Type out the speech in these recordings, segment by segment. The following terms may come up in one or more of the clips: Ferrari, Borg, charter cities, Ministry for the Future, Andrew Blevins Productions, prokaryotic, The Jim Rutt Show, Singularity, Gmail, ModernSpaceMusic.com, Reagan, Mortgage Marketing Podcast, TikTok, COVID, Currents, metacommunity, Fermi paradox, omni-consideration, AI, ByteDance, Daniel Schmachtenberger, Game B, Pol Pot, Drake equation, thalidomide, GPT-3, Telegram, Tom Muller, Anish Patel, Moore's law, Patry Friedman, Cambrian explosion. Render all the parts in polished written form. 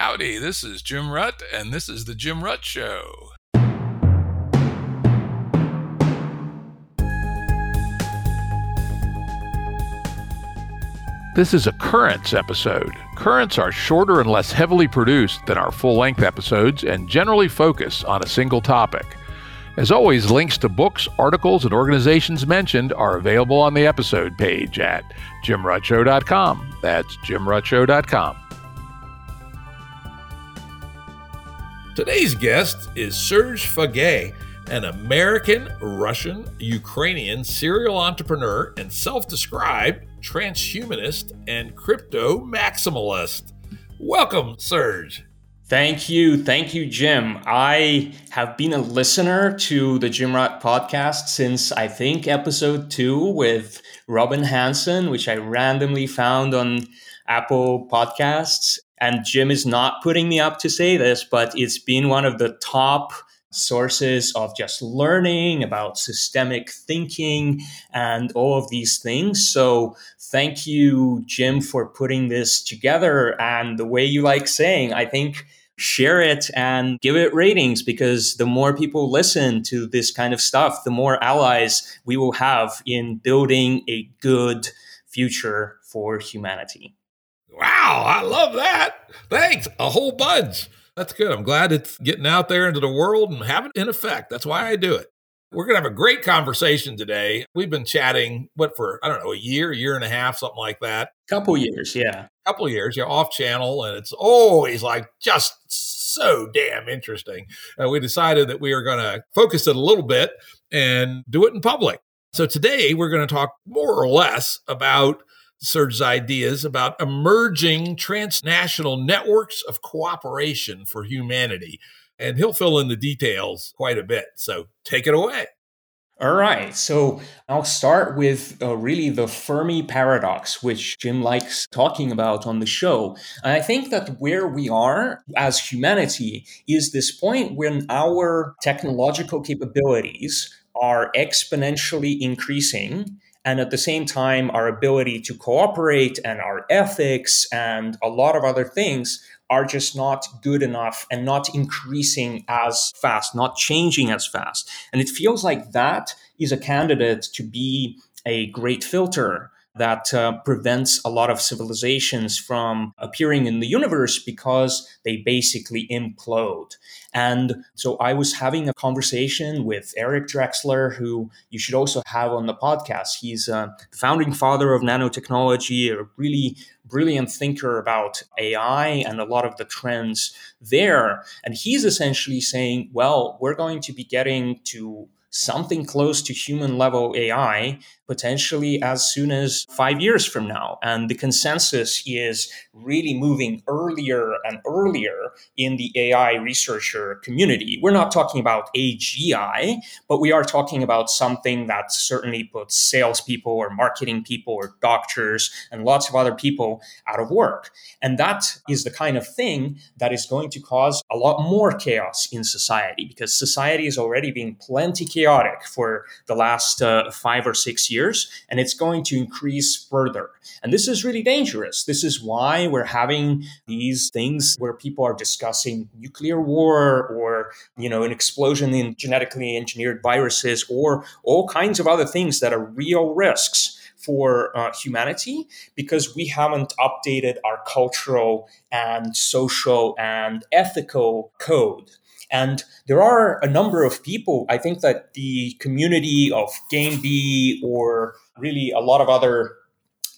Howdy, this is Jim Rutt, and this is The Jim Rutt Show. This is a Currents episode. Currents are shorter and less heavily produced than our full-length episodes and generally focus on a single topic. As always, links to books, articles, and organizations mentioned are available on the episode page at JimRuttShow.com. That's JimRuttShow.com. Today's guest is Serge Faguet, an American, Russian, Ukrainian serial entrepreneur and self-described transhumanist and crypto maximalist. Welcome, Serge. Thank you. Thank you, Jim. I have been a listener to the Jim Rutt podcast since, I think, episode 2 with Robin Hanson, which I randomly found on Apple Podcasts. And Jim is not putting me up to say this, but it's been one of the top sources of just learning about systemic thinking and all of these things. So thank you, Jim, for putting this together. And the way you like saying, I think, share it and give it ratings, because the more people listen to this kind of stuff, the more allies we will have in building a good future for humanity. Wow, I love that. Thanks, a whole bunch. That's good. I'm glad it's getting out there into the world and having an effect. That's why I do it. We're going to have a great conversation today. We've been chatting, for a year and a half, something like that. Couple years, you're off channel, and it's always just so damn interesting. And we decided that we are going to focus it a little bit and do it in public. So today we're going to talk more or less about Serge's ideas about emerging transnational networks of cooperation for humanity. And he'll fill in the details quite a bit. So take it away. All right. So I'll start with the Fermi paradox, which Jim likes talking about on the show. And I think that where we are as humanity is this point when our technological capabilities are exponentially increasing. And at the same time, our ability to cooperate and our ethics and a lot of other things are just not good enough and not increasing as fast, not changing as fast. And it feels like that is a candidate to be a great filter that prevents a lot of civilizations from appearing in the universe because they basically implode. And so I was having a conversation with Eric Drexler, who you should also have on the podcast. He's the founding father of nanotechnology, a really brilliant thinker about AI and a lot of the trends there. And he's essentially saying, well, we're going to be getting to something close to human level AI, potentially as soon as 5 years from now. And the consensus is really moving earlier and earlier in the AI researcher community. We're not talking about AGI, but we are talking about something that certainly puts salespeople or marketing people or doctors and lots of other people out of work. And that is the kind of thing that is going to cause a lot more chaos in society, because society has already been plenty chaotic for the last 5 or 6 years. And it's going to increase further. And this is really dangerous. This is why we're having these things where people are discussing nuclear war or, an explosion in genetically engineered viruses or all kinds of other things that are real risks for humanity, because we haven't updated our cultural and social and ethical code. And there are a number of people, I think that the community of Game B or really a lot of other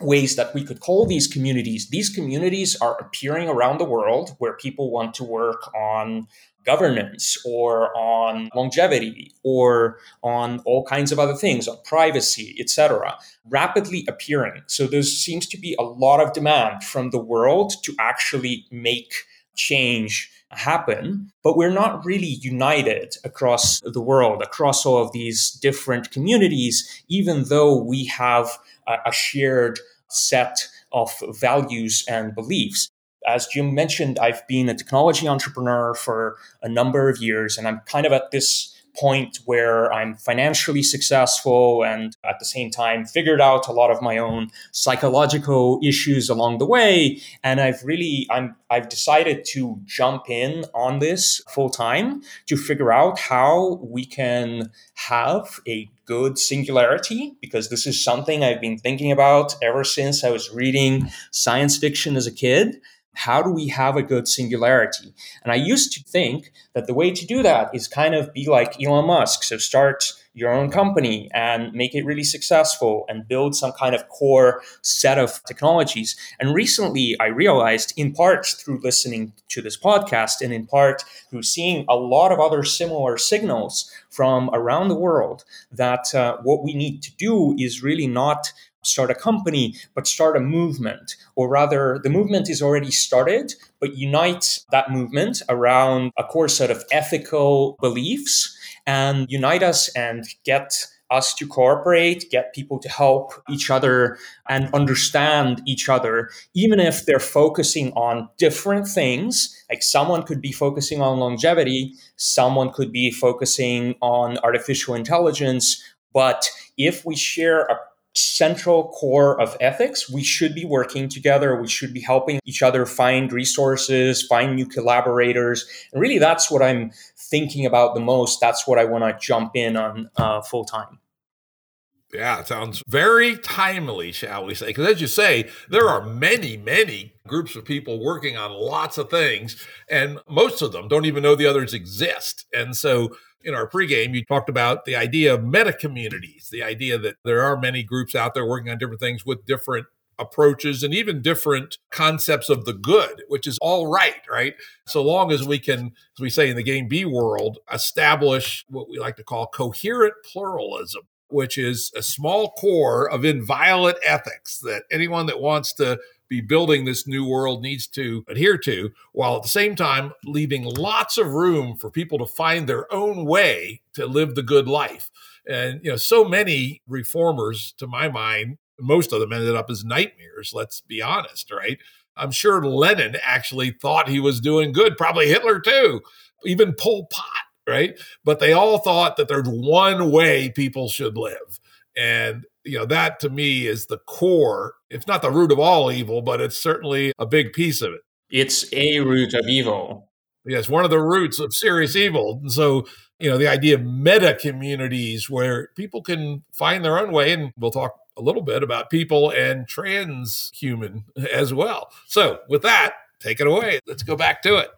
ways that we could call these communities are appearing around the world where people want to work on governance or on longevity or on all kinds of other things, on privacy, etc., rapidly appearing. So there seems to be a lot of demand from the world to actually make change happen, but we're not really united across the world, across all of these different communities, even though we have a shared set of values and beliefs. As Jim mentioned, I've been a technology entrepreneur for a number of years, and I'm kind of at this point where I'm financially successful and at the same time figured out a lot of my own psychological issues along the way. And I've decided to jump in on this full time to figure out how we can have a good singularity, because this is something I've been thinking about ever since I was reading science fiction as a kid. How do we have a good singularity? And I used to think that the way to do that is kind of be like Elon Musk. So start your own company and make it really successful and build some kind of core set of technologies. And recently I realized, in part through listening to this podcast and in part through seeing a lot of other similar signals from around the world, that what we need to do is really not start a company, but start a movement. Or rather, the movement is already started, but unite that movement around a core set of ethical beliefs and unite us and get us to cooperate, get people to help each other and understand each other, even if they're focusing on different things. Like someone could be focusing on longevity, someone could be focusing on artificial intelligence. But if we share a central core of ethics, we should be working together. We should be helping each other find resources, find new collaborators. And really, that's what I'm thinking about the most. That's what I want to jump in on full time. Yeah, it sounds very timely, shall we say. Because as you say, there are many, many groups of people working on lots of things, and most of them don't even know the others exist. And so in our pregame, you talked about the idea of meta communities, the idea that there are many groups out there working on different things with different approaches and even different concepts of the good, which is all right, right? So long as we can, as we say in the Game B world, establish what we like to call coherent pluralism, which is a small core of inviolate ethics that anyone that wants to be building this new world needs to adhere to, while at the same time leaving lots of room for people to find their own way to live the good life. And, you know, so many reformers, to my mind, most of them ended up as nightmares, let's be honest, right? I'm sure Lenin actually thought he was doing good, probably Hitler too, even Pol Pot, right? But they all thought that there's one way people should live. And, you know, that to me is the core, if not the root of all evil, but it's certainly a big piece of it. It's a root of evil. Yes, one of the roots of serious evil. And so, you know, the idea of meta communities where people can find their own way, and we'll talk a little bit about people and transhuman as well. So with that, take it away. Let's go back to it.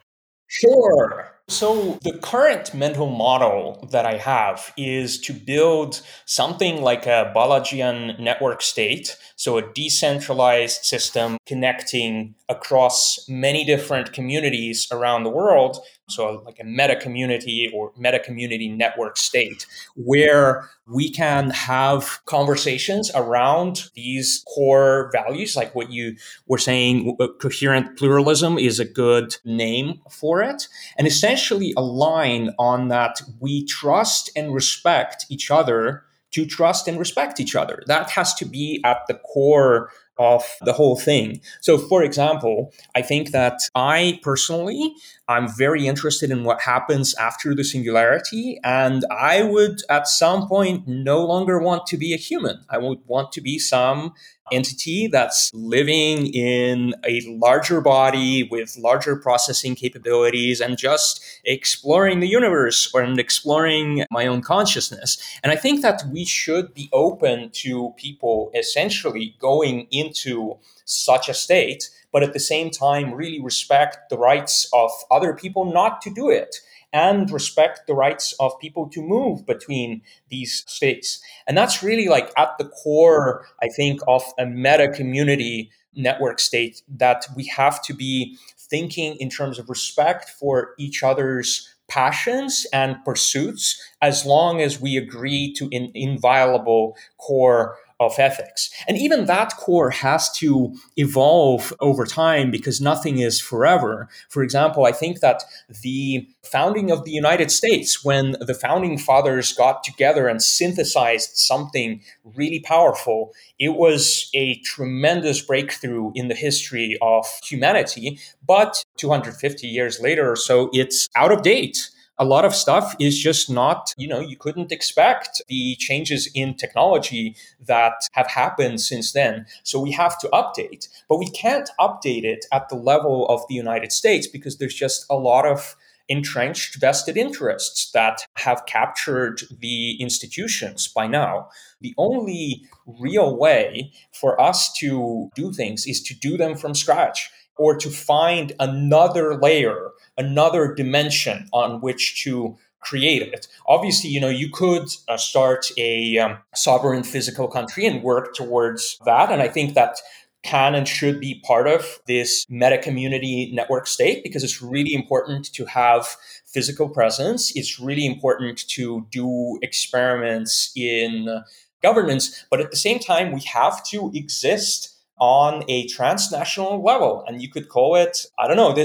Sure. So the current mental model that I have is to build something like a Balajian network state, so a decentralized system connecting across many different communities around the world, so like a meta-community or meta-community network state, where we can have conversations around these core values, like what you were saying, coherent pluralism is a good name for it, and essentially align on that we trust and respect each other to trust and respect each other. That has to be at the core of the whole thing. So, for example, I think that I personally, I'm very interested in what happens after the singularity, and I would at some point no longer want to be a human. I would want to be some entity that's living in a larger body with larger processing capabilities and just exploring the universe or exploring my own consciousness. And I think that we should be open to people essentially going into such a state, but at the same time, really respect the rights of other people not to do it, and respect the rights of people to move between these states. And that's really like at the core, I think, of a meta community network state, that we have to be thinking in terms of respect for each other's passions and pursuits, as long as we agree to an inviolable core of ethics. And even that core has to evolve over time, because nothing is forever. For example, I think that the founding of the United States, when the founding fathers got together and synthesized something really powerful, it was a tremendous breakthrough in the history of humanity. But 250 years later or so, it's out of date. a lot of stuff is just not, you couldn't expect the changes in technology that have happened since then. So we have to update, but we can't update it at the level of the United States because there's just a lot of entrenched vested interests that have captured the institutions by now. The only real way for us to do things is to do them from scratch or to find another layer, another dimension on which to create it. Obviously, you could start a sovereign physical country and work towards that. And I think that can and should be part of this meta-community network state because it's really important to have physical presence. It's really important to do experiments in governance. But at the same time, we have to exist on a transnational level. And you could call it,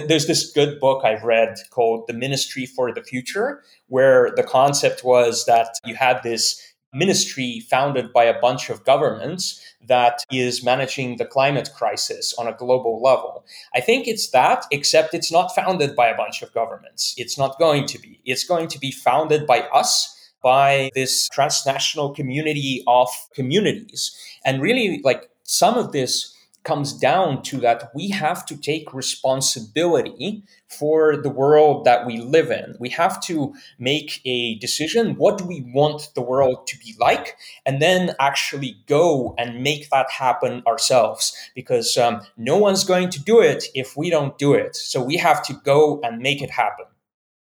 there's this good book I've read called The Ministry for the Future, where the concept was that you had this ministry founded by a bunch of governments that is managing the climate crisis on a global level. I think it's that, except it's not founded by a bunch of governments. It's not going to be. It's going to be founded by us, by this transnational community of communities. And really, some of this comes down to that we have to take responsibility for the world that we live in. We have to make a decision, what do we want the world to be like? And then actually go and make that happen ourselves because no one's going to do it if we don't do it. So we have to go and make it happen.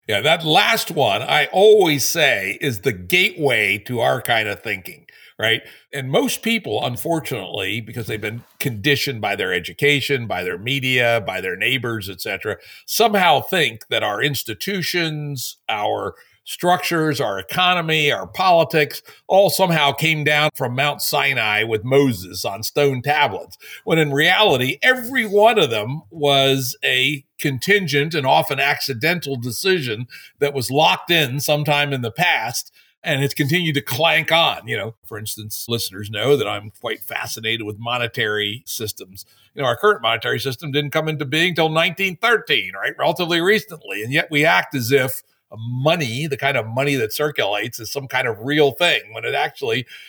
Yeah, that last one I always say is the gateway to our kind of thinking. Right. And most people, unfortunately, because they've been conditioned by their education, by their media, by their neighbors, et cetera, somehow think that our institutions, our structures, our economy, our politics, all somehow came down from Mount Sinai with Moses on stone tablets, when in reality, every one of them was a contingent and often accidental decision that was locked in sometime in the past. And it's continued to clank on. For instance, listeners know that I'm quite fascinated with monetary systems. Our current monetary system didn't come into being till 1913, right? Relatively recently. And yet we act as if money, the kind of money that circulates, is some kind of real thing, when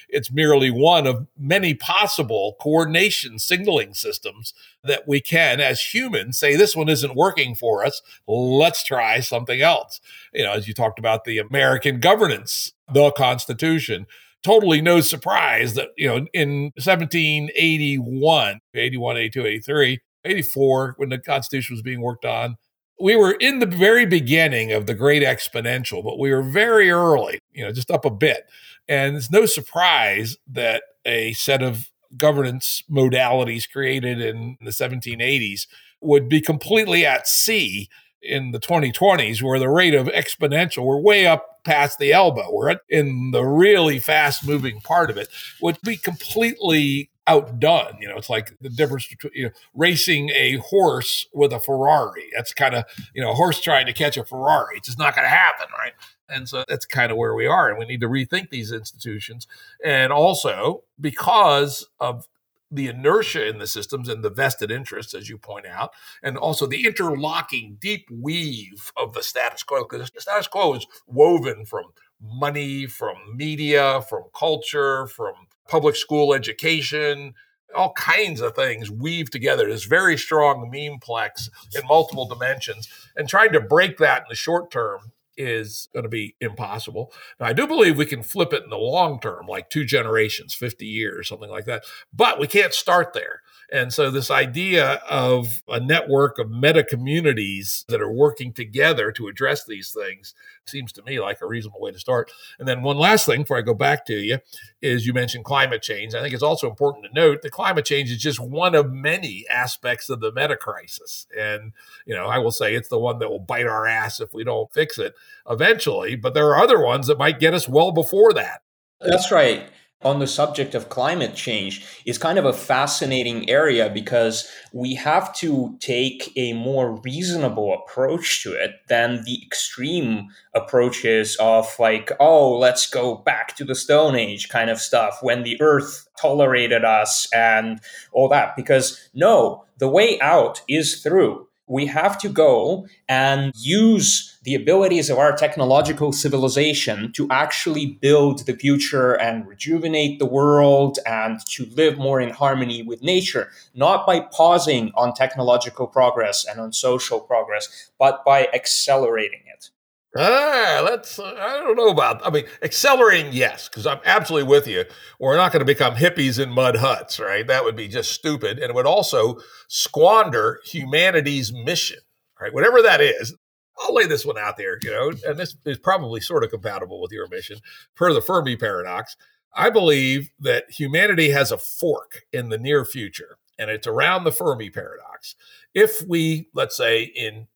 it's merely one of many possible coordination signaling systems that we can, as humans, say this one isn't working for us. Let's try something else. As you talked about the American governance, the Constitution. Totally no surprise that in 1781, 81, 82, 83, 84, when the Constitution was being worked on. We were in the very beginning of the great exponential, but we were very early, just up a bit. And it's no surprise that a set of governance modalities created in the 1780s would be completely at sea in the 2020s, where the rate of exponential, we're way up past the elbow. We're in the really fast-moving part of it, would be completely outdone. It's like the difference between racing a horse with a Ferrari. That's kind of, a horse trying to catch a Ferrari. It's just not going to happen, right? And so that's kind of where we are. And we need to rethink these institutions. And also, because of the inertia in the systems and the vested interests, as you point out, and also the interlocking deep weave of the status quo, because the status quo is woven from money, from media, from culture, from public school education, all kinds of things weave together this very strong memeplex in multiple dimensions. And trying to break that in the short term is going to be impossible. Now, I do believe we can flip it in the long term, like 2 generations, 50 years, something like that. But we can't start there. And so this idea of a network of meta communities that are working together to address these things seems to me like a reasonable way to start. And then one last thing before I go back to you is you mentioned climate change. I think it's also important to note that climate change is just one of many aspects of the meta crisis. And, I will say it's the one that will bite our ass if we don't fix it eventually. But there are other ones that might get us well before that. That's right. On the subject of climate change is kind of a fascinating area because we have to take a more reasonable approach to it than the extreme approaches of let's go back to the Stone Age kind of stuff when the earth tolerated us and all that. Because no, the way out is through. We have to go and use the abilities of our technological civilization to actually build the future and rejuvenate the world and to live more in harmony with nature, not by pausing on technological progress and on social progress, but by accelerating it. I don't know about, accelerating, yes, because I'm absolutely with you. We're not going to become hippies in mud huts, right? That would be just stupid. And it would also squander humanity's mission, right? Whatever that is. I'll lay this one out there, and this is probably sort of compatible with your mission. Per the Fermi paradox, I believe that humanity has a fork in the near future, and it's around the Fermi paradox. If we, let's say, in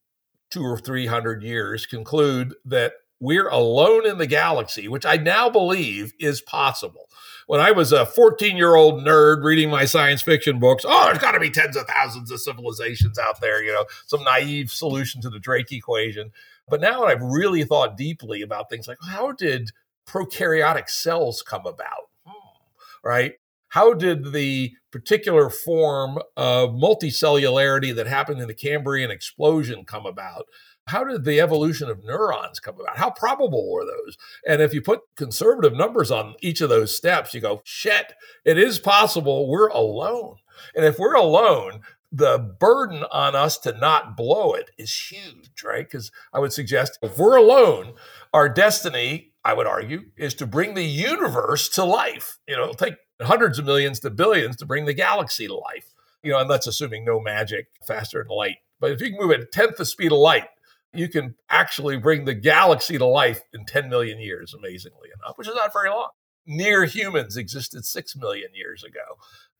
200 or 300 years, conclude that we're alone in the galaxy, which I now believe is possible. When I was a 14-year-old nerd reading my science fiction books, there's got to be tens of thousands of civilizations out there, some naive solution to the Drake equation. But now I've really thought deeply about things like, how did prokaryotic cells come about, right? How did the particular form of multicellularity that happened in the Cambrian explosion come about? How did the evolution of neurons come about? How probable were those? And if you put conservative numbers on each of those steps, you go, shit, it is possible we're alone. And if we're alone, the burden on us to not blow it is huge, right? Because I would suggest if we're alone, our destiny, I would argue, is to bring the universe to life. It'll take hundreds of millions to billions to bring the galaxy to life. And that's assuming no magic, faster than light. But if you can move at a tenth the speed of light, you can actually bring the galaxy to life in 10 million years, amazingly enough, which is not very long. Near humans existed 6 million years ago.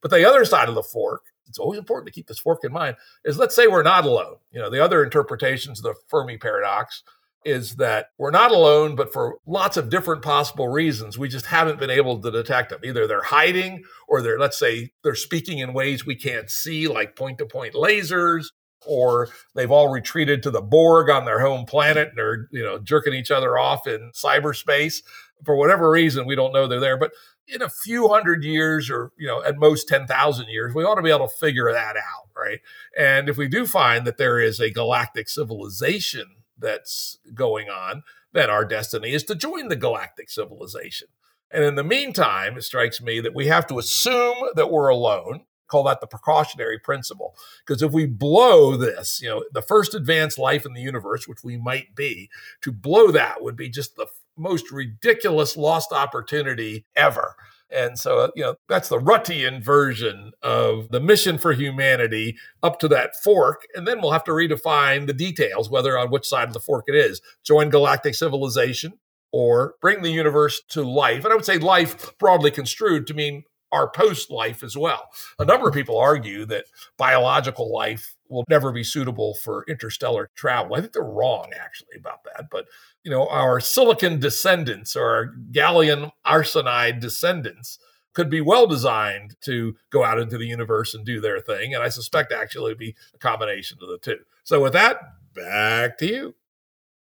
But the other side of the fork, it's always important to keep this fork in mind, is let's say we're not alone. The other interpretations of the Fermi paradox is that we're not alone, but for lots of different possible reasons, we just haven't been able to detect them. Either they're hiding or they're speaking in ways we can't see, like point-to-point lasers, or they've all retreated to the Borg on their home planet and they're jerking each other off in cyberspace. For whatever reason, we don't know they're there. But in a few hundred years or, at most 10,000 years, we ought to be able to figure that out, right? And if we do find that there is a galactic civilization that's going on, then our destiny is to join the galactic civilization. And in the meantime, it strikes me that we have to assume that we're alone, call that the precautionary principle. Because if we blow this, the first advanced life in the universe, which we might be, to blow that would be just the most ridiculous lost opportunity ever. And so, that's the Ruttian version of the mission for humanity up to that fork. And then we'll have to redefine the details, whether on which side of the fork it is. Join galactic civilization or bring the universe to life. And I would say life broadly construed to mean our post-life as well. A number of people argue that biological life will never be suitable for interstellar travel. I think they're wrong, actually, about that. But, our silicon descendants or our gallium arsenide descendants could be well designed to go out into the universe and do their thing. And I suspect actually it'd be a combination of the two. So with that, back to you.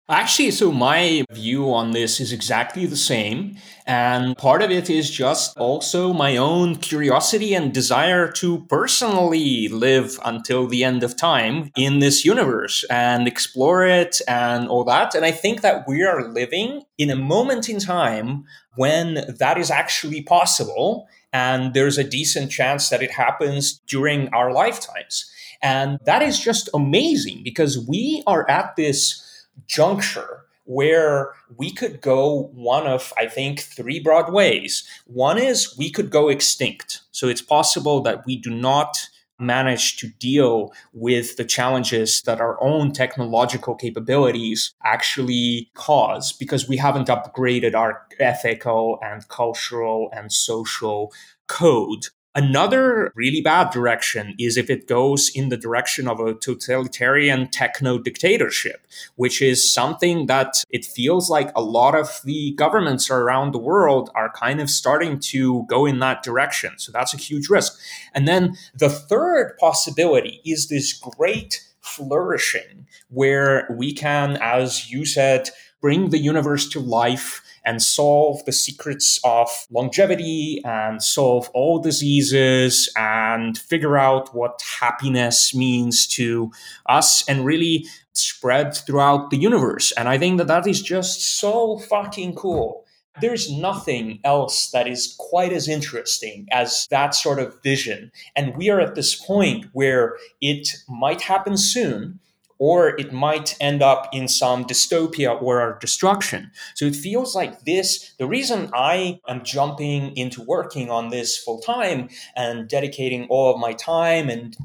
Actually, so my view on this is exactly the same. And part of it is just also my own curiosity and desire to personally live until the end of time in this universe and explore it and all that. And I think that we are living in a moment in time when that is actually possible. And there's a decent chance that it happens during our lifetimes. And that is just amazing because we are at this juncture where we could go one of, I think, three broad ways. One is we could go extinct. So it's possible that we do not manage to deal with the challenges that our own technological capabilities actually cause because we haven't upgraded our ethical and cultural and social code. Another really bad direction is if it goes in the direction of a totalitarian techno-dictatorship, which is something that it feels like a lot of the governments around the world are kind of starting to go in that direction. So that's a huge risk. And then the third possibility is this great flourishing, where we can, as you said, bring the universe to life and solve the secrets of longevity and solve all diseases and figure out what happiness means to us and really spread throughout the universe. And I think that that is just so fucking cool. There's nothing else that is quite as interesting as that sort of vision. And we are at this point where it might happen soon, or it might end up in some dystopia or destruction. So it feels like this, the reason I am jumping into working on this full time and dedicating all of my time and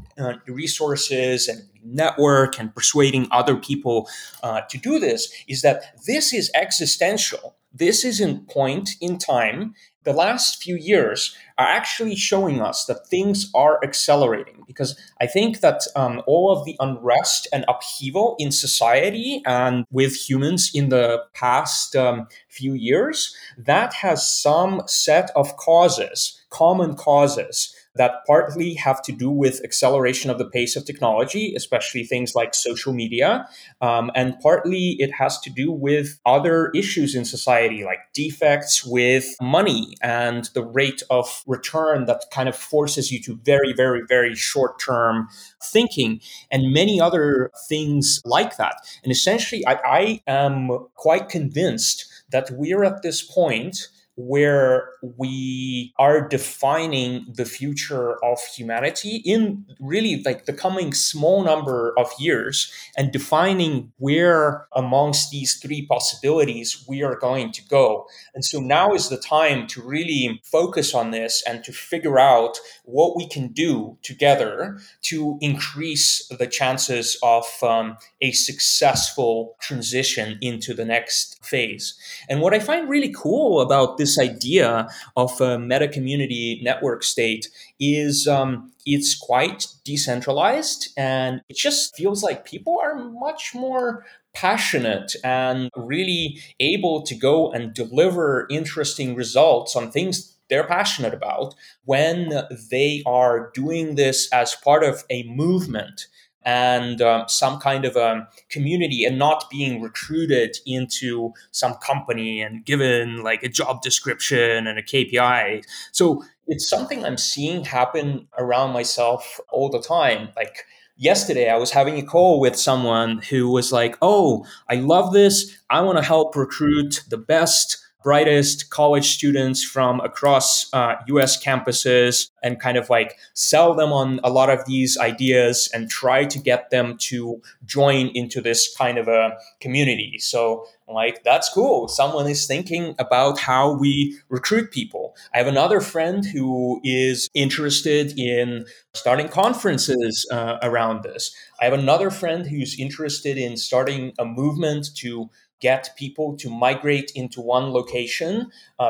resources and network and persuading other people to do this, is that this is existential. This is a point in time. The last few years are actually showing us that things are accelerating, because I think that all of the unrest and upheaval in society and with humans in the past few years, that has some set of causes, common causes, that partly have to do with acceleration of the pace of technology, especially things like social media. And partly it has to do with other issues in society, like defects with money and the rate of return that kind of forces you to very, very, very short-term thinking and many other things like that. And essentially, I am quite convinced that we're at this point where we are defining the future of humanity in really like the coming small number of years, and defining where amongst these three possibilities we are going to go. And so now is the time to really focus on this and to figure out what we can do together to increase the chances of a successful transition into the next phase. And what I find really cool about this idea of a meta community network state is it's quite decentralized, and it just feels like people are much more passionate and really able to go and deliver interesting results on things they're passionate about when they are doing this as part of a movement and some kind of a community, and not being recruited into some company and given like a job description and a KPI. So it's something I'm seeing happen around myself all the time. Like yesterday, I was having a call with someone who was like, oh, I love this. I want to help recruit the best, brightest college students from across US campuses and kind of like sell them on a lot of these ideas and try to get them to join into this kind of a community. So like, that's cool. Someone is thinking about how we recruit people. I have another friend who is interested in starting conferences around this. I have another friend who's interested in starting a movement to get people to migrate into one location,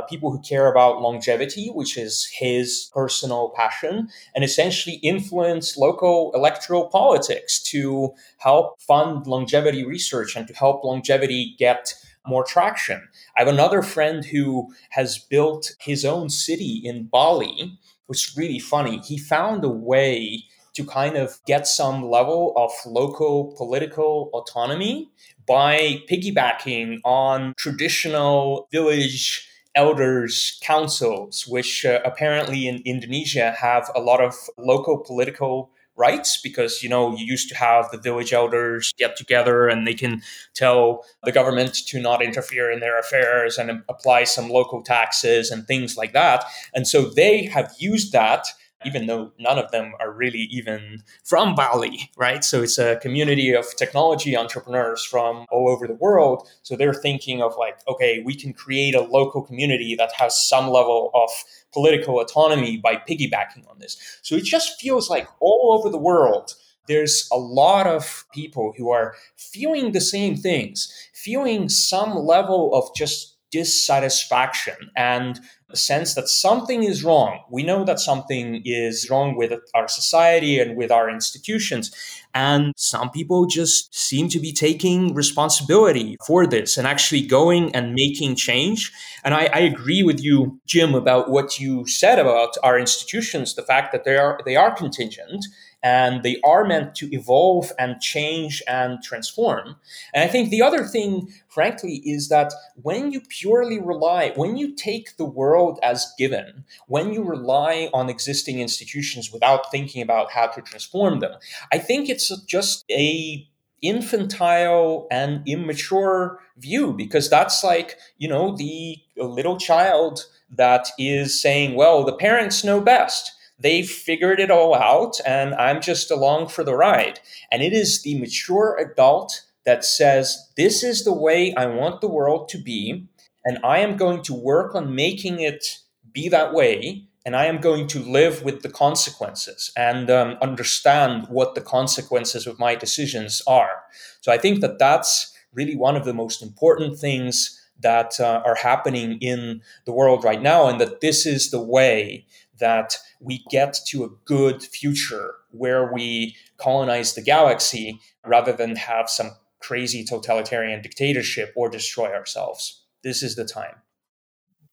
people who care about longevity, which is his personal passion, and essentially influence local electoral politics to help fund longevity research and to help longevity get more traction. I have another friend who has built his own city in Bali, which is really funny. He found a way to kind of get some level of local political autonomy by piggybacking on traditional village elders councils, which apparently in Indonesia have a lot of local political rights, because, you know, you used to have the village elders get together and they can tell the government to not interfere in their affairs and apply some local taxes and things like that. And so they have used that, even though none of them are really even from Bali, right? So it's a community of technology entrepreneurs from all over the world. So they're thinking of like, okay, we can create a local community that has some level of political autonomy by piggybacking on this. So it just feels like all over the world, there's a lot of people who are feeling the same things, feeling some level of just dissatisfaction and a sense that something is wrong. We know that something is wrong with our society and with our institutions. And some people just seem to be taking responsibility for this and actually going and making change. And I agree with you, Jim, about what you said about our institutions, the fact that they are contingent. and they are meant to evolve and change and transform. And I think the other thing, frankly, is that when you purely rely, when you take the world as given, when you rely on existing institutions without thinking about how to transform them, I think it's just a infantile and immature view, because that's like, you know, the little child that is saying, well, the parents know best. They figured it all out and I'm just along for the ride. And it is the mature adult that says, this is the way I want the world to be, and I am going to work on making it be that way, and I am going to live with the consequences and understand what the consequences of my decisions are. So I think that that's really one of the most important things that are happening in the world right now, and that this is the way that we get to a good future where we colonize the galaxy rather than have some crazy totalitarian dictatorship or destroy ourselves. This is the time.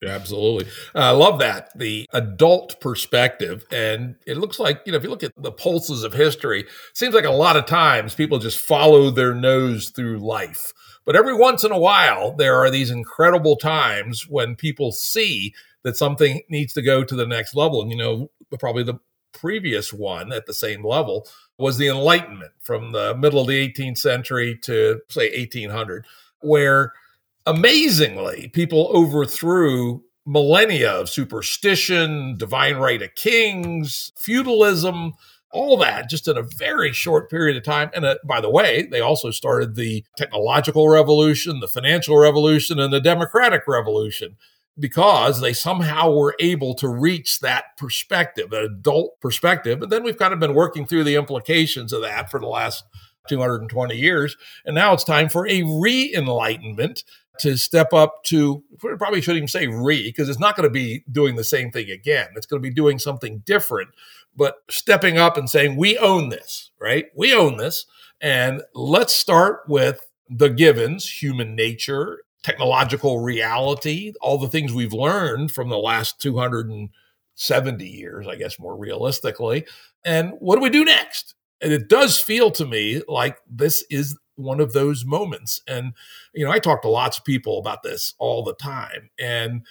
Absolutely. I love that, the adult perspective. And it looks like, you know, if you look at the pulses of history, it seems like a lot of times people just follow their nose through life. But every once in a while, there are these incredible times when people see that something needs to go to the next level. And, you know, probably the previous one at the same level was the Enlightenment from the middle of the 18th century to, say, 1800, where amazingly, people overthrew millennia of superstition, divine right of kings, feudalism, all that just in a very short period of time. And by the way, they also started the technological revolution, the financial revolution, and the democratic revolution, because they somehow were able to reach that perspective, an adult perspective. But then we've kind of been working through the implications of that for the last 220 years. And now it's time for a re-enlightenment to step up to, probably shouldn't even say re, because it's not going to be doing the same thing again. It's going to be doing something different, but stepping up and saying, we own this, right? We own this. And let's start with the givens, human nature, technological reality, all the things we've learned from the last 270 years, I guess, more realistically. And what do we do next? And it does feel to me like this is one of those moments. And, you know, I talk to lots of people about this all the time. And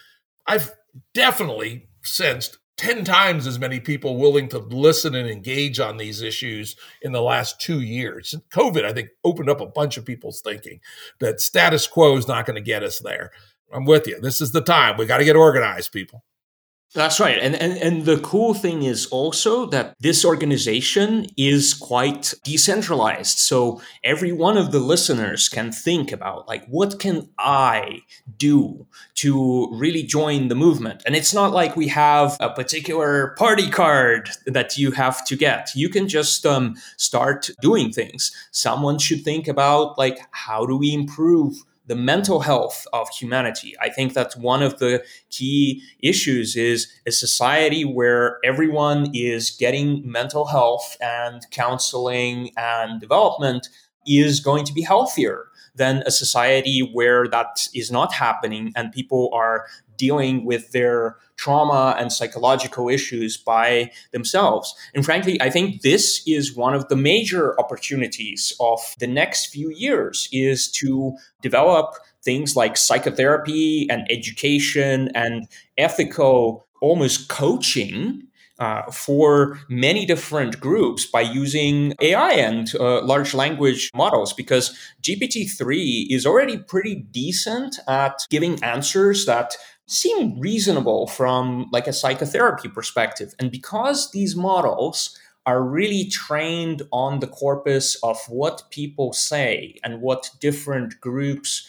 I've definitely sensed 10 times as many people willing to listen and engage on these issues in the last 2 years. COVID, I think, opened up a bunch of people's thinking that status quo is not going to get us there. I'm with you. This is the time. We got to get organized, people. That's right. And the cool thing is also that this organization is quite decentralized. So every one of the listeners can think about, like, what can I do to really join the movement? And it's not like we have a particular party card that you have to get. You can just start doing things. Someone should think about, like, how do we improve the mental health of humanity? I think that's one of the key issues, is a society where everyone is getting mental health and counseling and development is going to be healthier than a society where that is not happening and people are dealing with their trauma and psychological issues by themselves. And frankly, I think this is one of the major opportunities of the next few years, is to develop things like psychotherapy and education and ethical, almost coaching for many different groups by using AI and large language models, because GPT-3 is already pretty decent at giving answers that seem reasonable from, like, a psychotherapy perspective. And because these models are really trained on the corpus of what people say and what different groups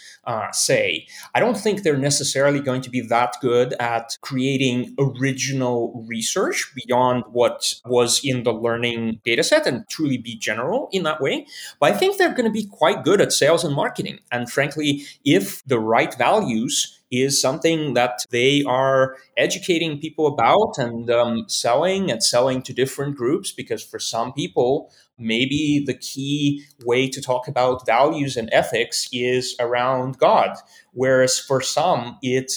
say, I don't think they're necessarily going to be that good at creating original research beyond what was in the learning data set and truly be general in that way. But I think they're going to be quite good at sales and marketing. And frankly, if the right values is something that they are educating people about and selling to different groups, because for some people, maybe the key way to talk about values and ethics is around God, whereas for some, it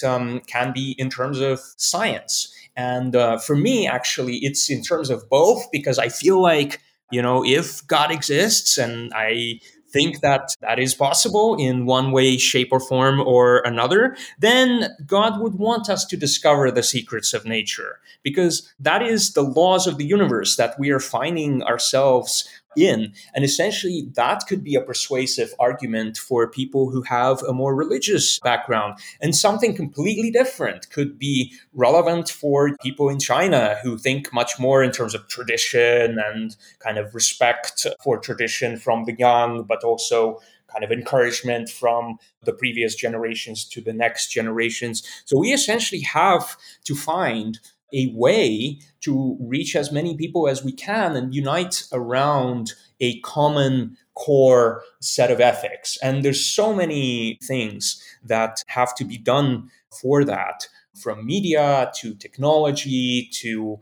can be in terms of science. And for me, actually, it's in terms of both, because I feel like You know, if God exists, and I think that that is possible in one way, shape, or form or another, then God would want us to discover the secrets of nature, because that is the laws of the universe that we are finding ourselves in. And essentially, that could be a persuasive argument for people who have a more religious background. And something completely different could be relevant for people in China who think much more in terms of tradition and kind of respect for tradition from the young, but also kind of encouragement from the previous generations to the next generations. So we essentially have to find a way to reach as many people as we can and unite around a common core set of ethics. And there's so many things that have to be done for that, from media to technology to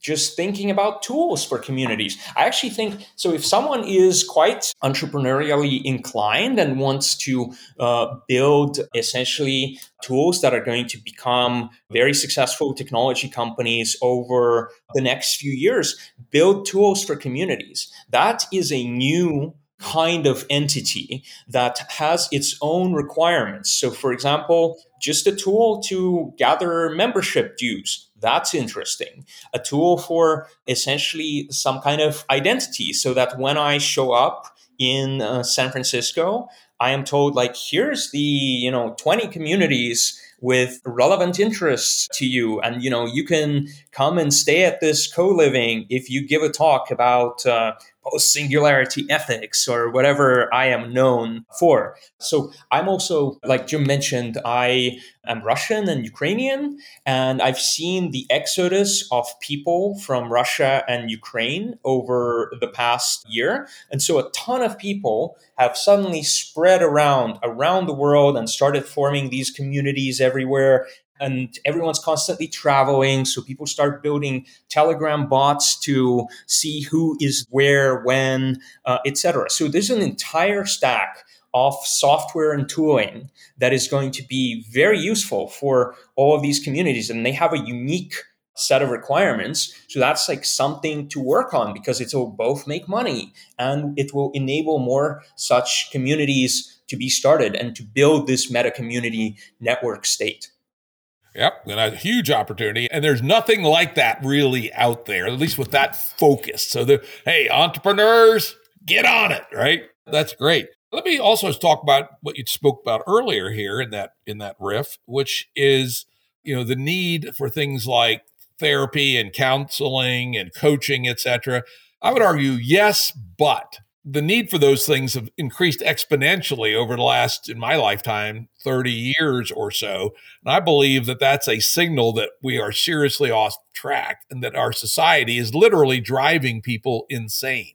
just thinking about tools for communities. I actually think, so if someone is quite entrepreneurially inclined and wants to build essentially tools that are going to become very successful technology companies over the next few years, build tools for communities. That is a new kind of entity that has its own requirements. So for example, just a tool to gather membership dues. That's interesting. A tool for essentially some kind of identity, so that when I show up in San Francisco, I am told, like, here's the 20 communities with relevant interests to you. And, you know, you can come and stay at this co-living if you give a talk about post-singularity ethics or whatever I am known for. So I'm also, like Jim mentioned, I am Russian and Ukrainian, and I've seen the exodus of people from Russia and Ukraine over the past year. And so a ton of people have suddenly spread around the world and started forming these communities everywhere. And everyone's constantly traveling. So people start building Telegram bots to see who is where, when, etc. So there's an entire stack of software and tooling that is going to be very useful for all of these communities. And they have a unique set of requirements. So that's like something to work on, because it will both make money and it will enable more such communities to be started and to build this meta-community network state. Yep, and a huge opportunity. And there's nothing like that really out there, at least with that focus. So, hey, entrepreneurs, get on it, right? That's great. Let me also talk about what you spoke about earlier here in that riff, which is, the need for things like therapy and counseling and coaching, et cetera. I would argue, yes, but the need for those things have increased exponentially over the last, in my lifetime, 30 years or so. And I believe that that's a signal that we are seriously off track and that our society is literally driving people insane.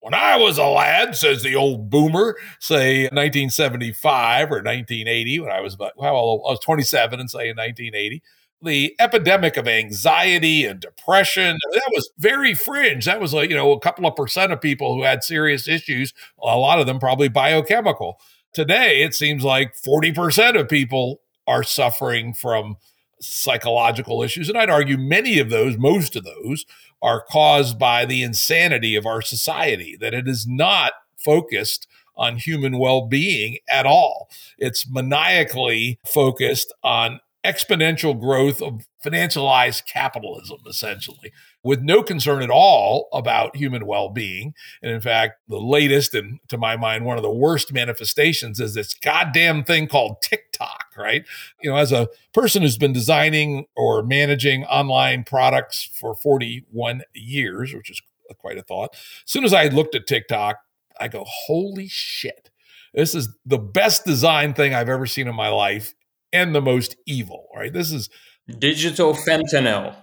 When I was a lad, says the old boomer, say 1975 or 1980, when I was about, well, I was 27 and say in 1980, the epidemic of anxiety and depression, that was very fringe. That was like, a couple of percent of people who had serious issues, a lot of them probably biochemical. Today, it seems like 40% of people are suffering from psychological issues. And I'd argue many of those, most of those, are caused by the insanity of our society, that it is not focused on human well-being at all. It's maniacally focused on exponential growth of financialized capitalism, essentially, with no concern at all about human well-being. And in fact, the latest, and to my mind, one of the worst manifestations is this goddamn thing called TikTok, right? As a person who's been designing or managing online products for 41 years, which is quite a thought, as soon as I looked at TikTok, I go, holy shit, this is the best design thing I've ever seen in my life. And the most evil, right? This is digital fentanyl.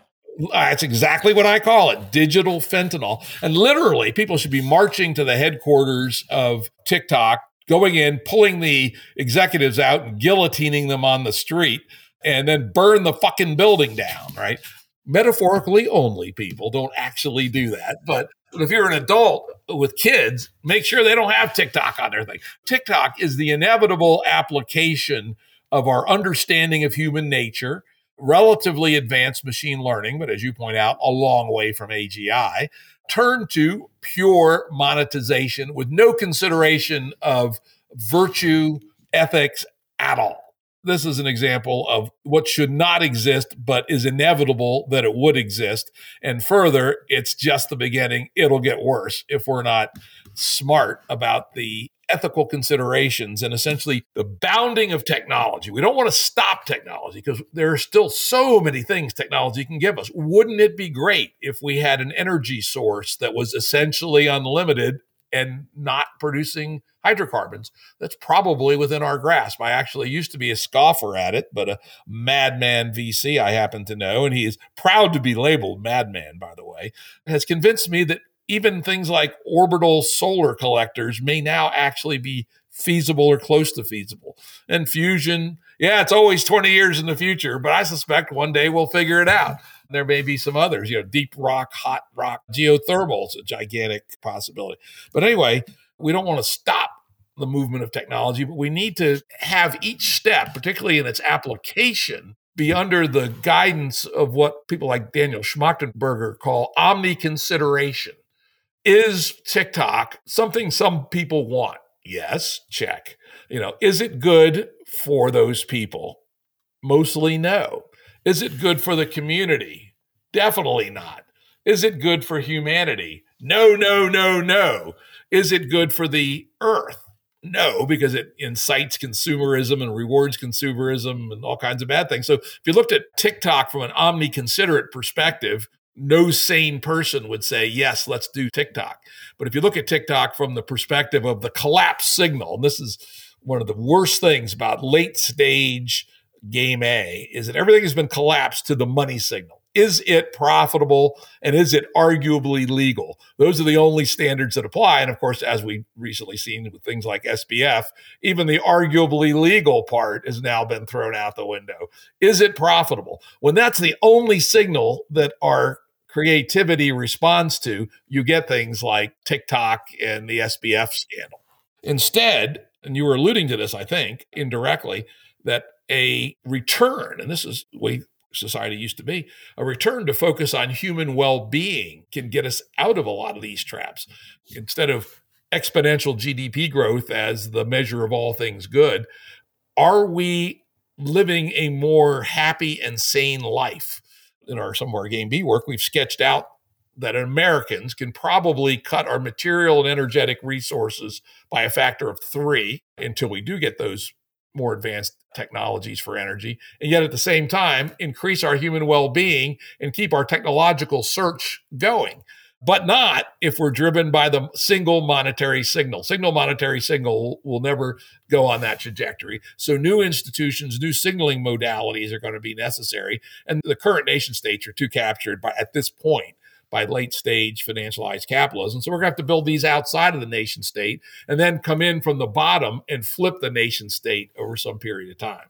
That's exactly what I call it, digital fentanyl. And literally, people should be marching to the headquarters of TikTok, going in, pulling the executives out and guillotining them on the street, and then burn the fucking building down, right? Metaphorically only, people don't actually do that. But if you're an adult with kids, make sure they don't have TikTok on their thing. TikTok is the inevitable application of our understanding of human nature relatively advanced machine learning, but as you point out, a long way from AGI, turned to pure monetization with no consideration of virtue, ethics at all. This is an example of what should not exist, but is inevitable that it would exist. And further, it's just the beginning. It'll get worse if we're not smart about the ethical considerations and essentially the bounding of technology. We don't want to stop technology because there are still so many things technology can give us. Wouldn't it be great if we had an energy source that was essentially unlimited and not producing hydrocarbons? That's probably within our grasp. I actually used to be a scoffer at it, but a madman VC I happen to know, and he is proud to be labeled madman, by the way, has convinced me that even things like orbital solar collectors may now actually be feasible or close to feasible. And fusion, yeah, it's always 20 years in the future, but I suspect one day we'll figure it out. There may be some others, deep rock, hot rock, geothermal is a gigantic possibility. But anyway, we don't want to stop the movement of technology, but we need to have each step, particularly in its application, be under the guidance of what people like Daniel Schmachtenberger call omni-consideration. Is TikTok something some people want? Yes, check. Is it good for those people? Mostly no. Is it good for the community? Definitely not. Is it good for humanity? No, no, no, no. Is it good for the earth? No, because it incites consumerism and rewards consumerism and all kinds of bad things. So if you looked at TikTok from an omni-considerate perspective, no sane person would say, yes, let's do TikTok. But if you look at TikTok from the perspective of the collapse signal, and this is one of the worst things about late stage Game A, is that everything has been collapsed to the money signal. Is it profitable? And is it arguably legal? Those are the only standards that apply. And of course, as we've recently seen with things like SBF, even the arguably legal part has now been thrown out the window. Is it profitable? When that's the only signal that our creativity responds to, you get things like TikTok and the SBF scandal. Instead, and you were alluding to this, I think, indirectly, that a return, and this is the way society used to be, a return to focus on human well-being can get us out of a lot of these traps. Instead of exponential GDP growth as the measure of all things good, are we living a more happy and sane life? In some of our Game B work, we've sketched out that Americans can probably cut our material and energetic resources by a factor of 3 until we do get those more advanced technologies for energy, and yet at the same time, increase our human well-being and keep our technological search going, but not if we're driven by the single monetary signal. Single monetary signal will never go on that trajectory. So new institutions, new signaling modalities are going to be necessary. And the current nation states are too captured by, at this point, by late stage financialized capitalism. So we're going to have to build these outside of the nation state and then come in from the bottom and flip the nation state over some period of time.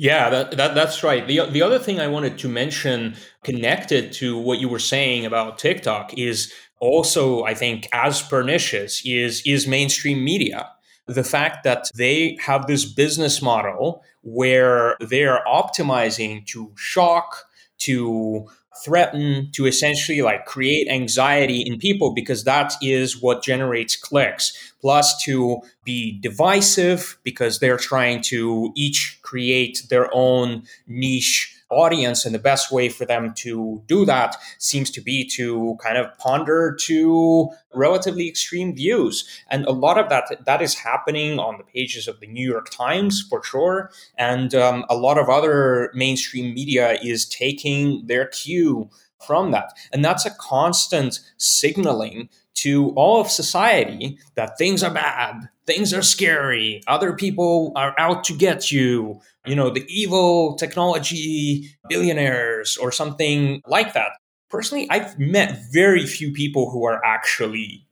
Yeah, that's right. The other thing I wanted to mention connected to what you were saying about TikTok is also, I think, as pernicious is mainstream media. The fact that they have this business model where they're optimizing to shock, to threaten, to essentially create anxiety in people, because that is what generates clicks, plus to be divisive because they're trying to each create their own niche audience. And the best way for them to do that seems to be to kind of ponder to relatively extreme views. And a lot of that is happening on the pages of the New York Times, for sure. And a lot of other mainstream media is taking their cue from that. And that's a constant signaling to all of society that things are bad, things are scary, other people are out to get you, the evil technology billionaires or something like that. Personally, I've met very few people who are actually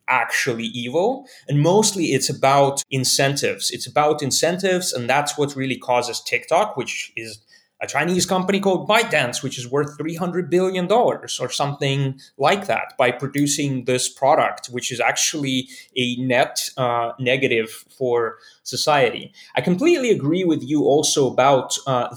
evil. And mostly it's about incentives. And that's what really causes TikTok, which is a Chinese company called ByteDance, which is worth $300 billion or something like that, by producing this product, which is actually a net negative for society. I completely agree with you also about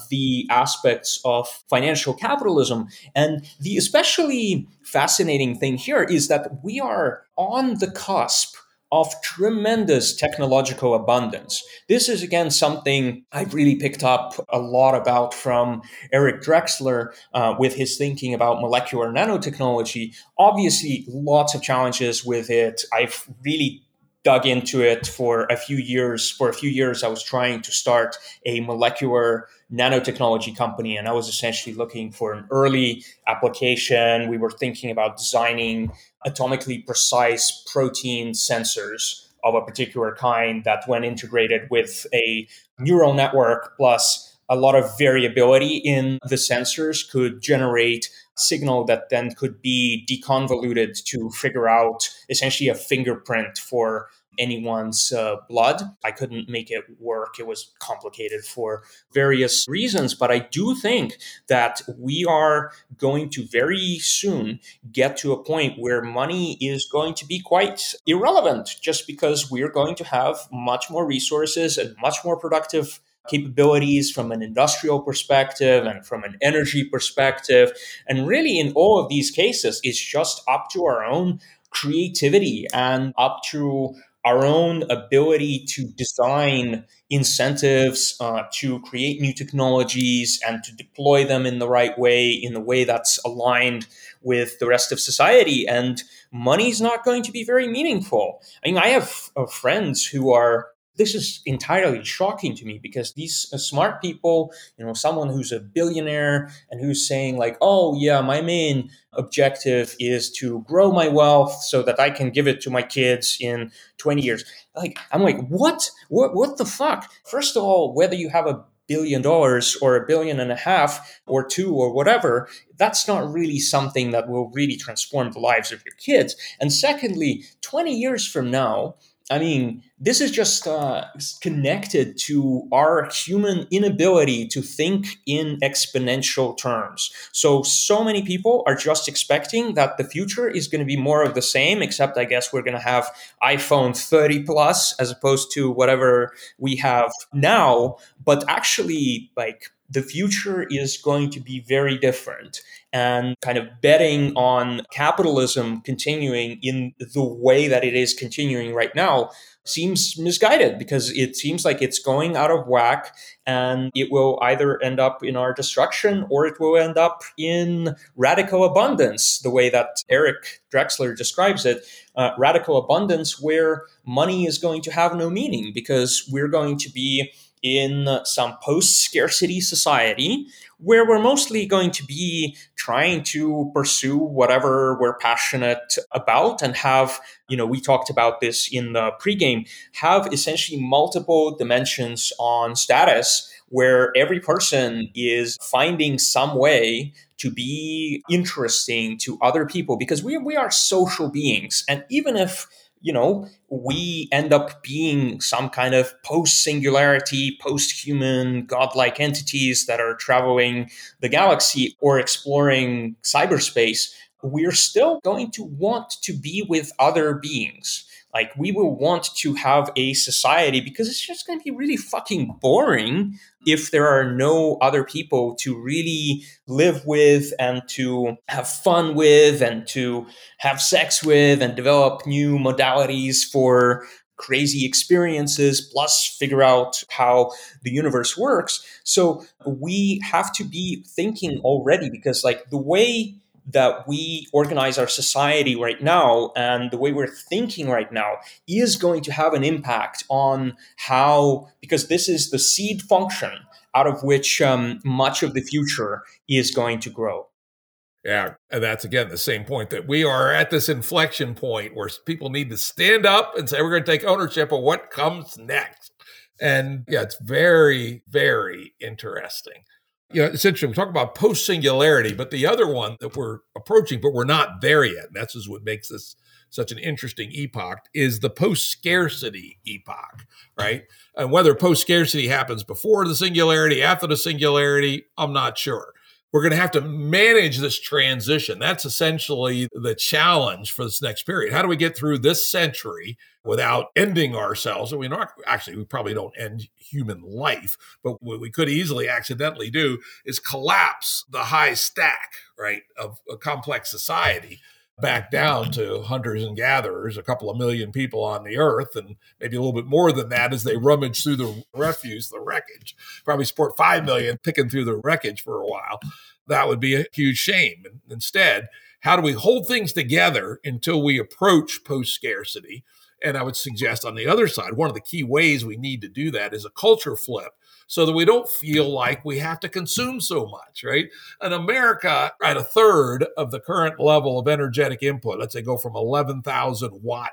the aspects of financial capitalism. And the especially fascinating thing here is that we are on the cusp of tremendous technological abundance. This is, again, something I've really picked up a lot about from Eric Drexler with his thinking about molecular nanotechnology. Obviously, lots of challenges with it. I've really dug into it for a few years. For a few years, I was trying to start a molecular nanotechnology company, and I was essentially looking for an early application. We were thinking about designing atomically precise protein sensors of a particular kind that, when integrated with a neural network plus a lot of variability in the sensors, could generate signal that then could be deconvoluted to figure out essentially a fingerprint for anyone's blood. I couldn't make it work. It was complicated for various reasons. But I do think that we are going to very soon get to a point where money is going to be quite irrelevant, just because we're going to have much more resources and much more productive capabilities from an industrial perspective and from an energy perspective. And really, in all of these cases, it's just up to our own creativity and up to our own ability to design incentives, to create new technologies and to deploy them in the right way, in the way that's aligned with the rest of society. And money's not going to be very meaningful. I mean, I have friends who are, this is entirely shocking to me, because these smart people, you know, someone who's a billionaire and who's saying like, oh yeah, my main objective is to grow my wealth so that I can give it to my kids in 20 years. Like, I'm like, what the fuck? First of all, whether you have $1 billion or $1.5 billion or $2 billion or whatever, that's not really something that will really transform the lives of your kids. And secondly, 20 years from now, I mean, this is just connected to our human inability to think in exponential terms. So many people are just expecting that the future is going to be more of the same, except I guess we're going to have iPhone 30 plus as opposed to whatever we have now. But actually, like, the future is going to be very different, and kind of betting on capitalism continuing in the way that it is continuing right now seems misguided, because it seems like it's going out of whack, and it will either end up in our destruction or it will end up in radical abundance, the way that Eric Drexler describes it, radical abundance where money is going to have no meaning, because we're going to be in some post-scarcity society where we're mostly going to be trying to pursue whatever we're passionate about and have, you know, we talked about this in the pregame, have essentially multiple dimensions on status where every person is finding some way to be interesting to other people, because we are social beings. And even if, you know, we end up being some kind of post-singularity, post-human, godlike entities that are traveling the galaxy or exploring cyberspace, we're still going to want to be with other beings. Like, we will want to have a society, because it's just going to be really fucking boring if there are no other people to really live with and to have fun with and to have sex with and develop new modalities for crazy experiences, plus figure out how the universe works. So we have to be thinking already, because like the way that we organize our society right now and the way we're thinking right now is going to have an impact on how, because this is the seed function out of which much of the future is going to grow. Yeah, and that's, again, the same point that we are at this inflection point where people need to stand up and say, we're going to take ownership of what comes next. And yeah, it's very, very interesting. You know, it's interesting. We talk about post-singularity, but the other one that we're approaching, but we're not there yet. And that's just what makes this such an interesting epoch is the post-scarcity epoch, right? And whether post-scarcity happens before the singularity, after the singularity, I'm not sure. We're going to have to manage this transition. That's essentially the challenge for this next period. How do we get through this century without ending ourselves? And we probably don't end human life, but what we could easily accidentally do is collapse the high stack, right, of a complex society back down to hunters and gatherers, a couple of million people on the earth, and maybe a little bit more than that as they rummage through the refuse, the wreckage, probably support 5 million picking through the wreckage for a while. That would be a huge shame. Instead, how do we hold things together until we approach post-scarcity? And I would suggest on the other side, one of the key ways we need to do that is a culture flip so that we don't feel like we have to consume so much, right? In America, at a third of the current level of energetic input, let's say go from 11,000 watt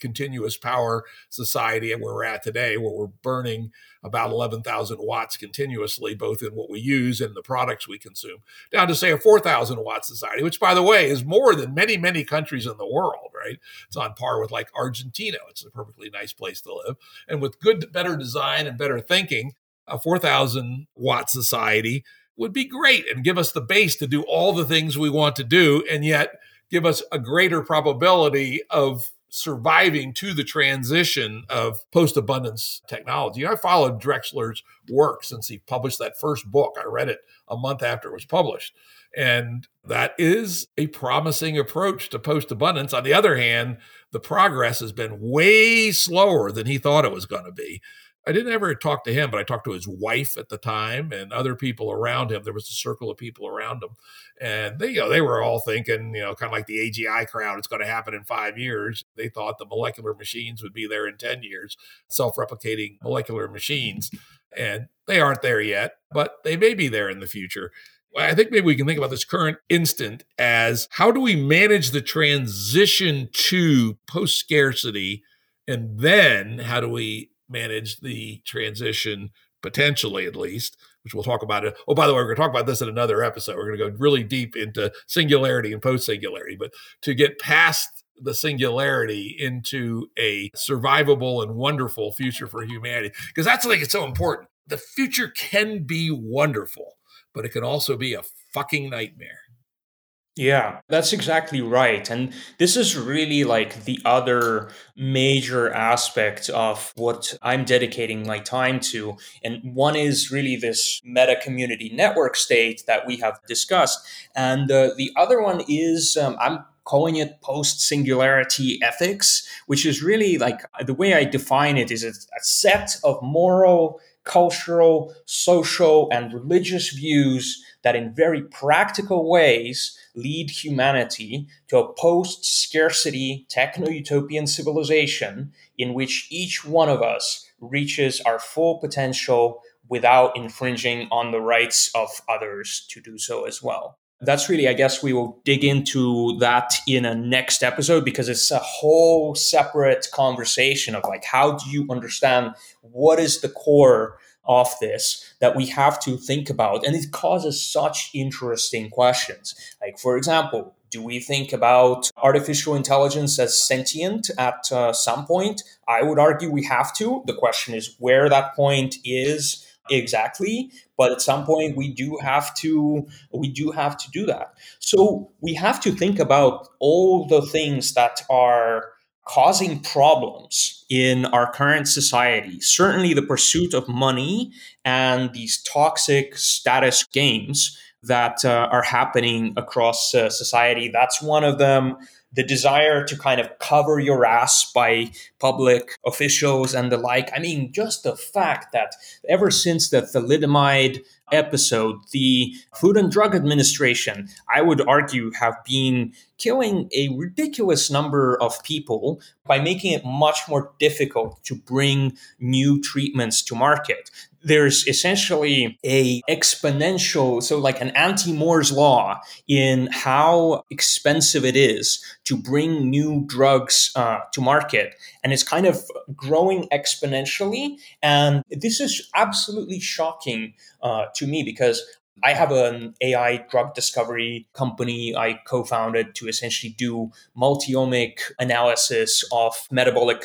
continuous power society and where we're at today, where we're burning about 11,000 watts continuously, both in what we use and the products we consume, down to say a 4,000 watt society, which by the way is more than many, many countries in the world, right? It's on par with like Argentina. It's a perfectly nice place to live. And with good, better design and better thinking, a 4,000 watt society would be great and give us the base to do all the things we want to do, and yet give us a greater probability of surviving to the transition of post-abundance technology. I followed Drexler's work since he published that first book. I read it a month after it was published. And that is a promising approach to post-abundance. On the other hand, the progress has been way slower than he thought it was going to be. I didn't ever talk to him, but I talked to his wife at the time and other people around him. There was a circle of people around him. And they were all thinking, kind of like the AGI crowd, it's going to happen in 5 years. They thought the molecular machines would be there in 10 years, self-replicating molecular machines. And they aren't there yet, but they may be there in the future. I think maybe we can think about this current instant as how do we manage the transition to post-scarcity? And then how do we manage the transition, potentially at least, which we'll talk about. Oh, by the way, we're going to talk about this in another episode. We're going to go really deep into singularity and post-singularity, but to get past the singularity into a survivable and wonderful future for humanity, because that's like it's so important. The future can be wonderful, but it can also be a fucking nightmare. Yeah, that's exactly right. And this is really like the other major aspect of what I'm dedicating my time to. And one is really this meta community network state that we have discussed. And the other one is I'm calling it post-singularity ethics, which is really like the way I define it is a set of moral, cultural, social, and religious views that in very practical ways lead humanity to a post-scarcity techno-utopian civilization in which each one of us reaches our full potential without infringing on the rights of others to do so as well. That's really, I guess we will dig into that in a next episode because it's a whole separate conversation of like, how do you understand what is the core of this that we have to think about? And it causes such interesting questions. Like, for example, do we think about artificial intelligence as sentient at some point? I would argue we have to. The question is where that point is exactly, but at some point we do have to do that. So we have to think about all the things that are causing problems in our current society. Certainly the pursuit of money and these toxic status games that are happening across society. That's one of them. The desire to kind of cover your ass by public officials and the like. I mean, just the fact that ever since the thalidomide episode, the Food and Drug Administration, I would argue, have been killing a ridiculous number of people by making it much more difficult to bring new treatments to market. There's essentially a exponential, so like an anti-Moore's law in how expensive it is to bring new drugs to market. And it's kind of growing exponentially. And this is absolutely shocking to me because I have an AI drug discovery company I co-founded to essentially do multi-omic analysis of metabolic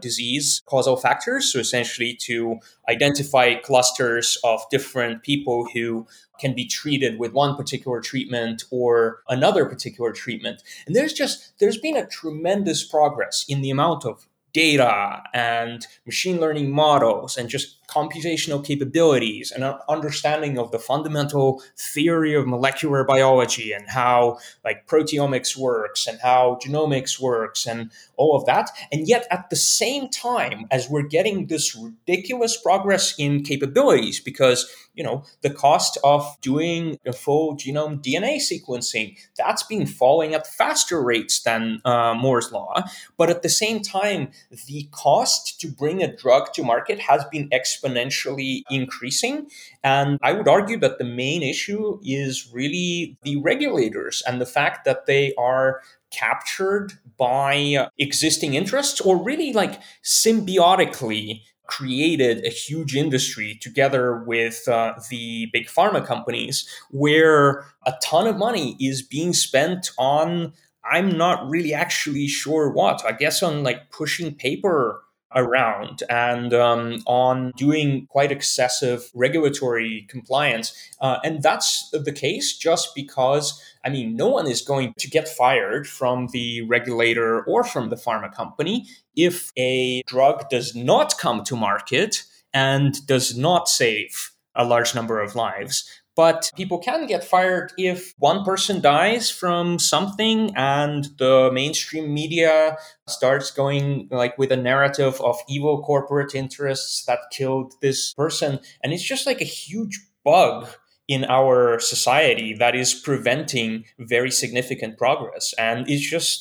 disease causal factors. So essentially to identify clusters of different people who can be treated with one particular treatment or another particular treatment. And there's been a tremendous progress in the amount of data and machine learning models and just computational capabilities and an understanding of the fundamental theory of molecular biology and how like proteomics works and how genomics works and all of that. And yet at the same time, as we're getting this ridiculous progress in capabilities, because, you know, the cost of doing a full genome DNA sequencing, that's been falling at faster rates than Moore's law. But at the same time, the cost to bring a drug to market has been exponentially increasing. And I would argue that the main issue is really the regulators and the fact that they are captured by existing interests or really like symbiotically created a huge industry together with the big pharma companies where a ton of money is being spent on, I'm not really actually sure what, I guess on like pushing paper around and on doing quite excessive regulatory compliance. And that's the case just because, I mean, no one is going to get fired from the regulator or from the pharma company if a drug does not come to market and does not save a large number of lives. But people can get fired if one person dies from something and the mainstream media starts going like with a narrative of evil corporate interests that killed this person. And it's just like a huge bug in our society that is preventing very significant progress. And it's just,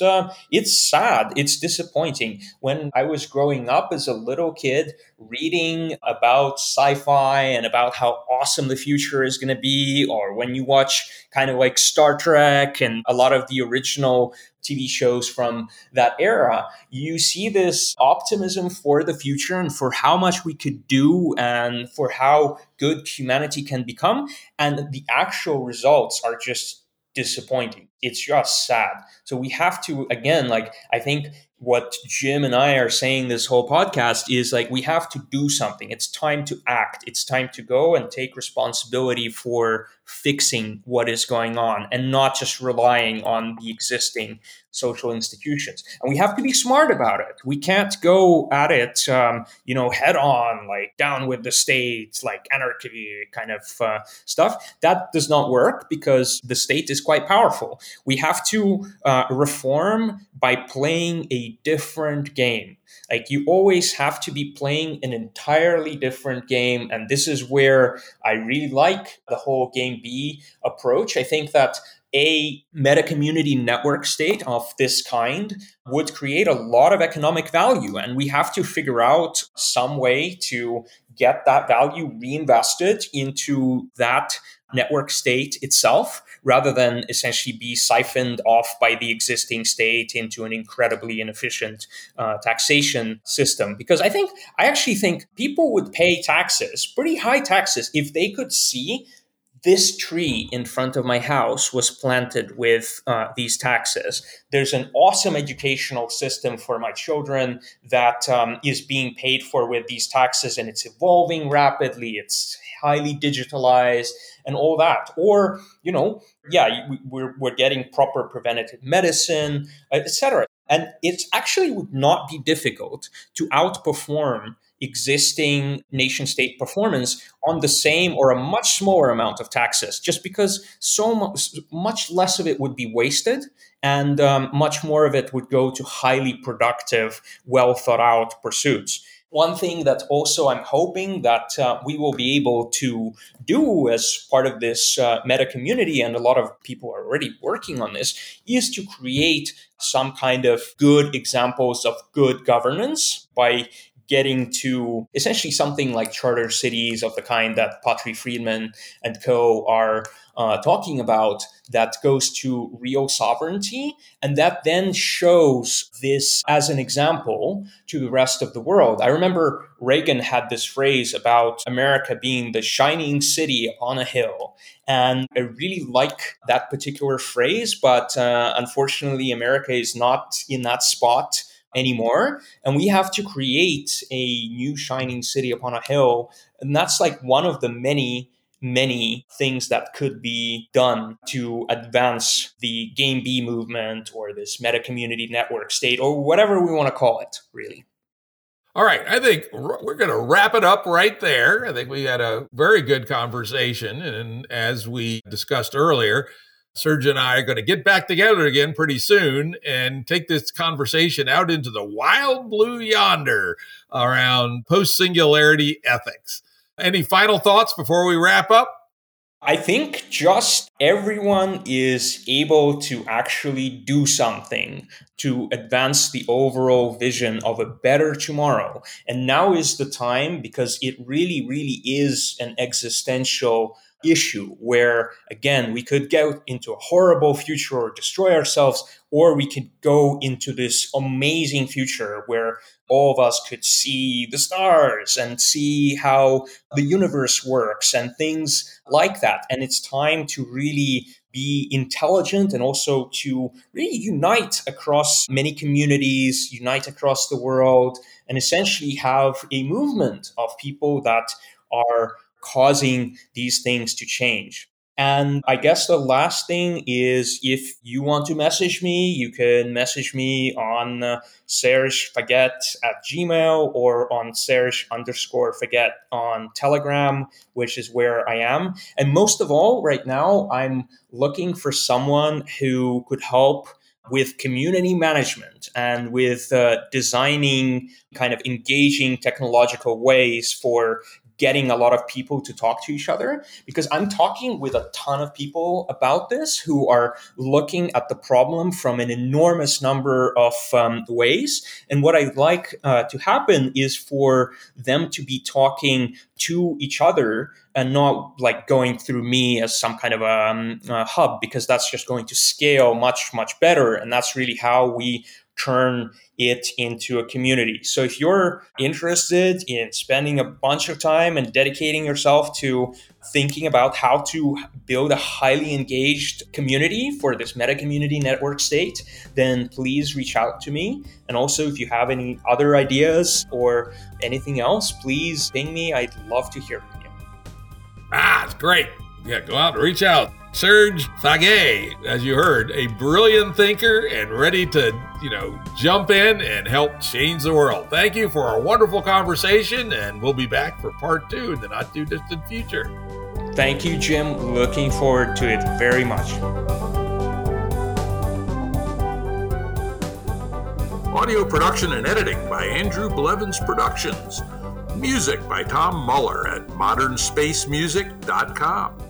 it's sad. It's disappointing. When I was growing up as a little kid, reading about sci-fi and about how awesome the future is going to be, or when you watch kind of like Star Trek and a lot of the original TV shows from that era, you see this optimism for the future and for how much we could do and for how good humanity can become. And the actual results are just disappointing. It's just sad. So we have to, again, like, I think what Jim and I are saying this whole podcast is like, we have to do something. It's time to act. It's time to go and take responsibility for fixing what is going on and not just relying on the existing social institutions. And we have to be smart about it. We can't go at it, head on, like down with the state, like anarchy kind of stuff. That does not work because the state is quite powerful. We have to reform by playing a different game. Like you always have to be playing an entirely different game. And this is where I really like the whole Game B approach. I think that a meta community network state of this kind would create a lot of economic value. And we have to figure out some way to get that value reinvested into that network state itself, rather than essentially be siphoned off by the existing state into an incredibly inefficient taxation system. Because I actually think people would pay taxes, pretty high taxes, if they could see this tree in front of my house was planted with these taxes. There's an awesome educational system for my children that is being paid for with these taxes, and it's evolving rapidly. It's highly digitalized and all that. Or, we're getting proper preventative medicine, et cetera. And it actually would not be difficult to outperform existing nation-state performance on the same or a much smaller amount of taxes, just because so much less of it would be wasted and much more of it would go to highly productive, well-thought-out pursuits. One thing that also I'm hoping that we will be able to do as part of this meta community, and a lot of people are already working on this, is to create some kind of good examples of good governance by getting to essentially something like charter cities of the kind that Patry Friedman and co are talking about, that goes to real sovereignty. And that then shows this as an example to the rest of the world. I remember Reagan had this phrase about America being the shining city on a hill. And I really like that particular phrase, but unfortunately, America is not in that spot anymore. And we have to create a new shining city upon a hill. And that's like one of the many things that could be done to advance the Game B movement or this meta community network state or whatever we want to call it, really. All right. I think we're going to wrap it up right there. I think we had a very good conversation. And as we discussed earlier, Serge and I are going to get back together again pretty soon and take this conversation out into the wild blue yonder around post-singularity ethics. Any final thoughts before we wrap up? I think just everyone is able to actually do something to advance the overall vision of a better tomorrow. And now is the time, because it really, really is an existential issue where, again, we could go into a horrible future or destroy ourselves, or we could go into this amazing future where all of us could see the stars and see how the universe works and things like that. And it's time to really be intelligent and also to really unite across many communities, unite across the world, and essentially have a movement of people that are causing these things to change. And I guess the last thing is, if you want to message me, you can message me on Serge Faguet at Gmail or on Serge_Faguet on Telegram, which is where I am. And most of all, right now, I'm looking for someone who could help with community management and with designing kind of engaging technological ways for getting a lot of people to talk to each other, because I'm talking with a ton of people about this who are looking at the problem from an enormous number of ways. And what I'd like to happen is for them to be talking to each other and not like going through me as some kind of a hub, because that's just going to scale much, much better. And that's really how we turn it into a community. So if you're interested in spending a bunch of time and dedicating yourself to thinking about how to build a highly engaged community for this meta community network state, then please reach out to me. And also, if you have any other ideas or anything else, please ping me. I'd love to hear from you. Ah, it's great. Yeah, go out and reach out. Serge Faguet, as you heard, a brilliant thinker and ready to, jump in and help change the world. Thank you for a wonderful conversation, and we'll be back for part 2 in the not too distant future. Thank you, Jim. Looking forward to it very much. Audio production and editing by Andrew Blevins Productions. Music by Tom Muller at ModernSpaceMusic.com.